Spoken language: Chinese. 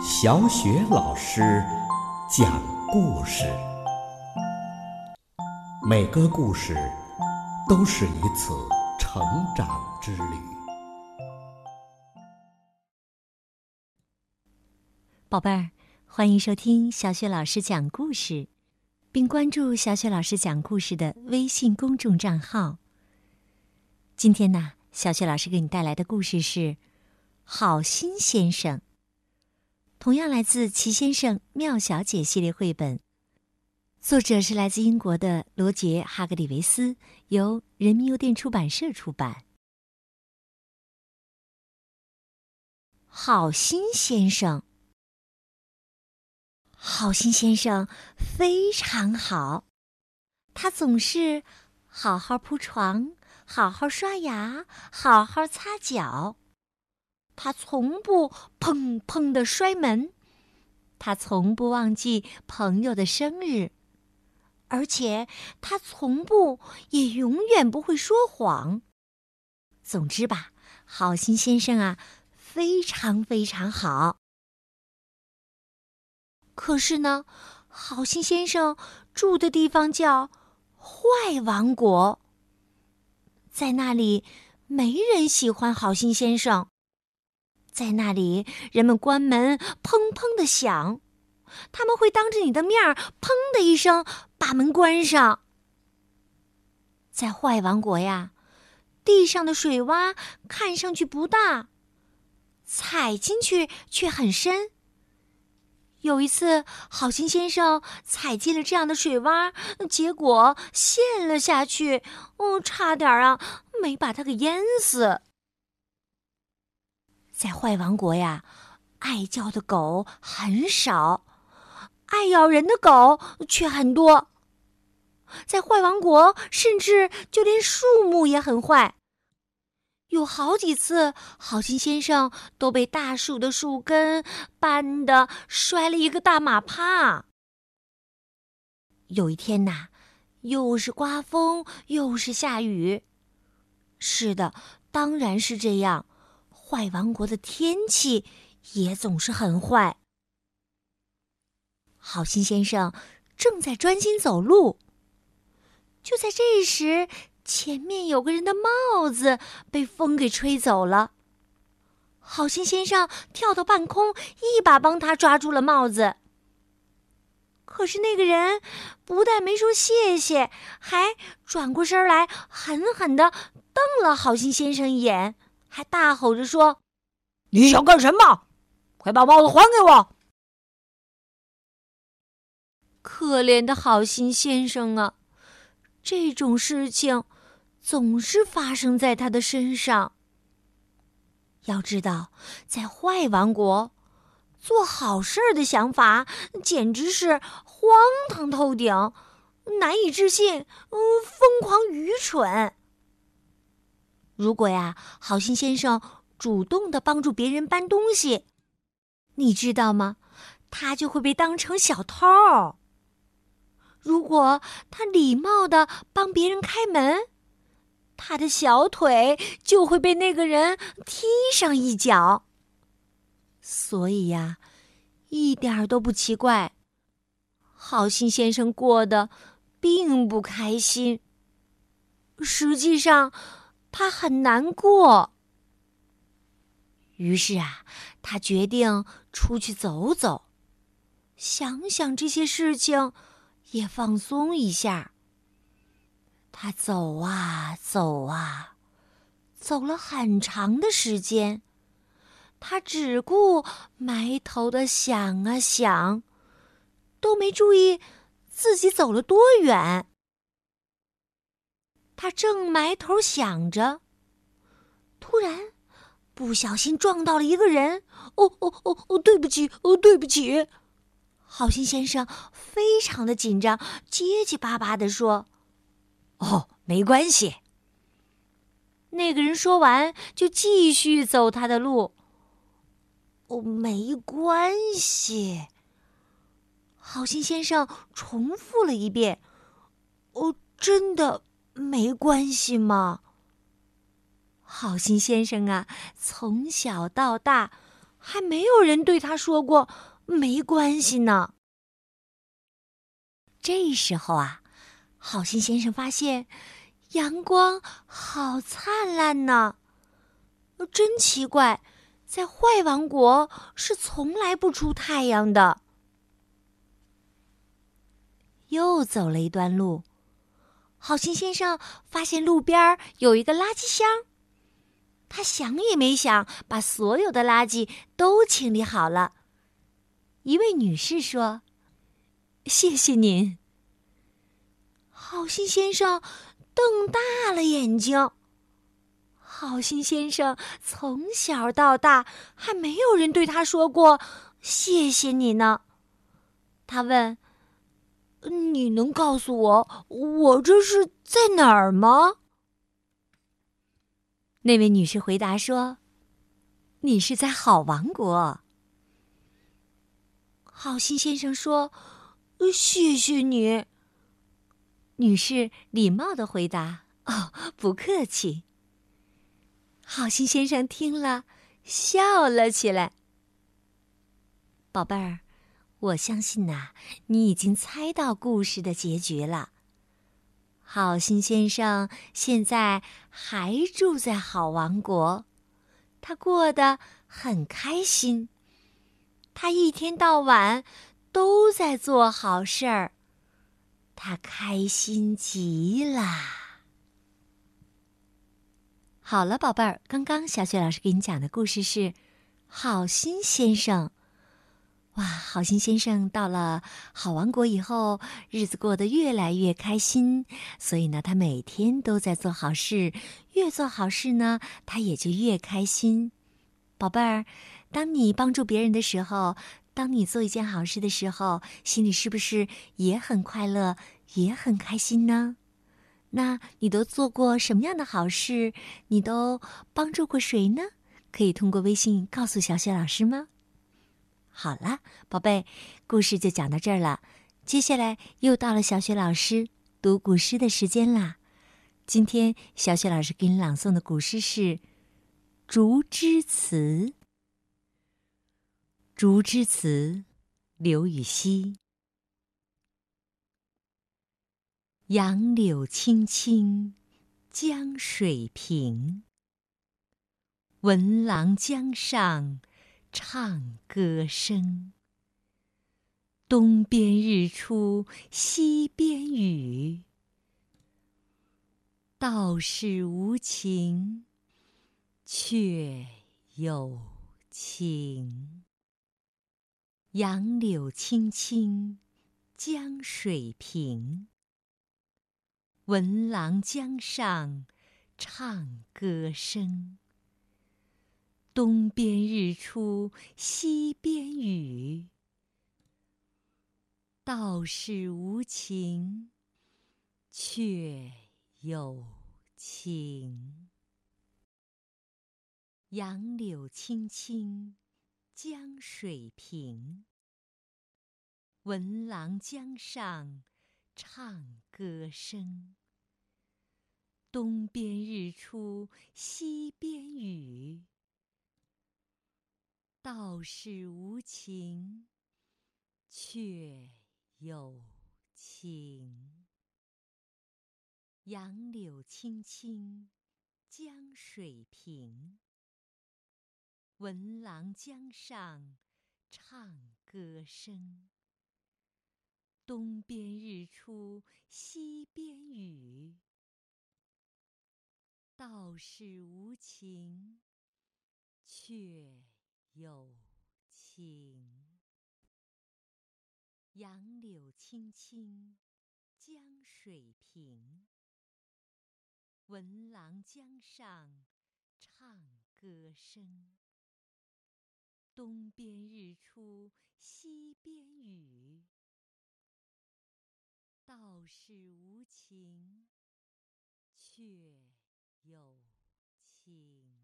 小雪老师讲故事，每个故事都是一次成长之旅。宝贝儿，欢迎收听小雪老师讲故事，并关注小雪老师讲故事的微信公众账号。今天呢，小雪老师给你带来的故事是《好心先生》，同样来自《奇先生妙小姐》系列绘本，作者是来自英国的罗杰·哈格里维斯，由人民邮电出版社出版。好心先生，好心先生非常好，他总是好好铺床，好好刷牙，好好擦脚。他从不砰砰地摔门，他从不忘记朋友的生日，而且他从不也永远不会说谎。总之吧，好心先生啊，非常非常好。可是呢，好心先生住的地方叫坏王国，在那里没人喜欢好心先生。在那里，人们关门砰砰地响，他们会当着你的面砰的一声把门关上。在坏王国呀，地上的水洼看上去不大，踩进去却很深。有一次，好心先生踩进了这样的水洼，结果陷了下去，差点没把他给淹死。在坏王国呀，爱叫的狗很少，爱咬人的狗却很多。在坏王国，甚至就连树木也很坏。有好几次，好心先生都被大树的树根绊得摔了一个大马趴。有一天呐，又是刮风，又是下雨。是的，当然是这样。坏王国的天气也总是很坏。好心先生正在专心走路，就在这时，前面有个人的帽子被风给吹走了。好心先生跳到半空，一把帮他抓住了帽子。可是那个人不但没说谢谢，还转过身来狠狠地瞪了好心先生一眼，还大吼着说：“你想干什么？快把帽子还给我！”可怜的好心先生啊，这种事情总是发生在他的身上。要知道，在坏王国，做好事的想法简直是荒唐透顶，难以置信，疯狂愚蠢。如果呀，好心先生主动地帮助别人搬东西，你知道吗？他就会被当成小偷。如果他礼貌地帮别人开门，他的小腿就会被那个人踢上一脚。所以呀，一点都不奇怪，好心先生过得并不开心。实际上，他很难过。于是啊，他决定出去走走，想想这些事情，也放松一下。他走啊走啊，走了很长的时间，他只顾埋头的想啊想，都没注意自己走了多远。他正埋头想着，突然不小心撞到了一个人。对不起，对不起。好心先生非常的紧张，结结巴巴地说：“没关系。”那个人说完就继续走他的路。没关系。好心先生重复了一遍。真的没关系吗？好心先生啊，从小到大还没有人对他说过没关系呢。这时候啊，好心先生发现阳光好灿烂呢，真奇怪，在坏王国是从来不出太阳的。又走了一段路，好心先生发现路边有一个垃圾箱，他想也没想，把所有的垃圾都清理好了。一位女士说：“谢谢您。”好心先生瞪大了眼睛。好心先生从小到大还没有人对他说过谢谢你呢。他问：“你能告诉我，我这是在哪儿吗？”那位女士回答说：“你是在好王国。”好心先生说：“谢谢你。”女士礼貌地回答：“哦，不客气。”好心先生听了，笑了起来。宝贝儿，我相信呐，你已经猜到故事的结局了。好心先生现在还住在好王国，他过得很开心。他一天到晚都在做好事儿，他开心极了。好了，宝贝儿，刚刚小雪老师给你讲的故事是《好心先生》。哇，好心先生到了好王国以后，日子过得越来越开心，所以呢，他每天都在做好事，越做好事呢，他也就越开心。宝贝儿，当你帮助别人的时候，当你做一件好事的时候，心里是不是也很快乐，也很开心呢？那你都做过什么样的好事？你都帮助过谁呢？可以通过微信告诉小雪老师吗？好了，宝贝，故事就讲到这儿了。接下来又到了小雪老师读古诗的时间啦。今天小雪老师给你朗诵的古诗是《竹枝词》。《竹枝词》，刘禹锡。杨柳青青江水平，闻郎江上唱歌声。东边日出西边雨，道是无晴却有情。杨柳青青江水平，闻郎江上唱歌声。东边日出西边雨，道是无晴却有情。杨柳青青江水平，闻郎江上唱歌声。东边日出西边雨，道是无晴却有情。杨柳青青江水平，闻郎江上唱歌声。东边日出西边雨，道是无晴却有情。杨柳青青江水平，闻郎江上唱歌声。东边日出西边雨，道是无晴却有情。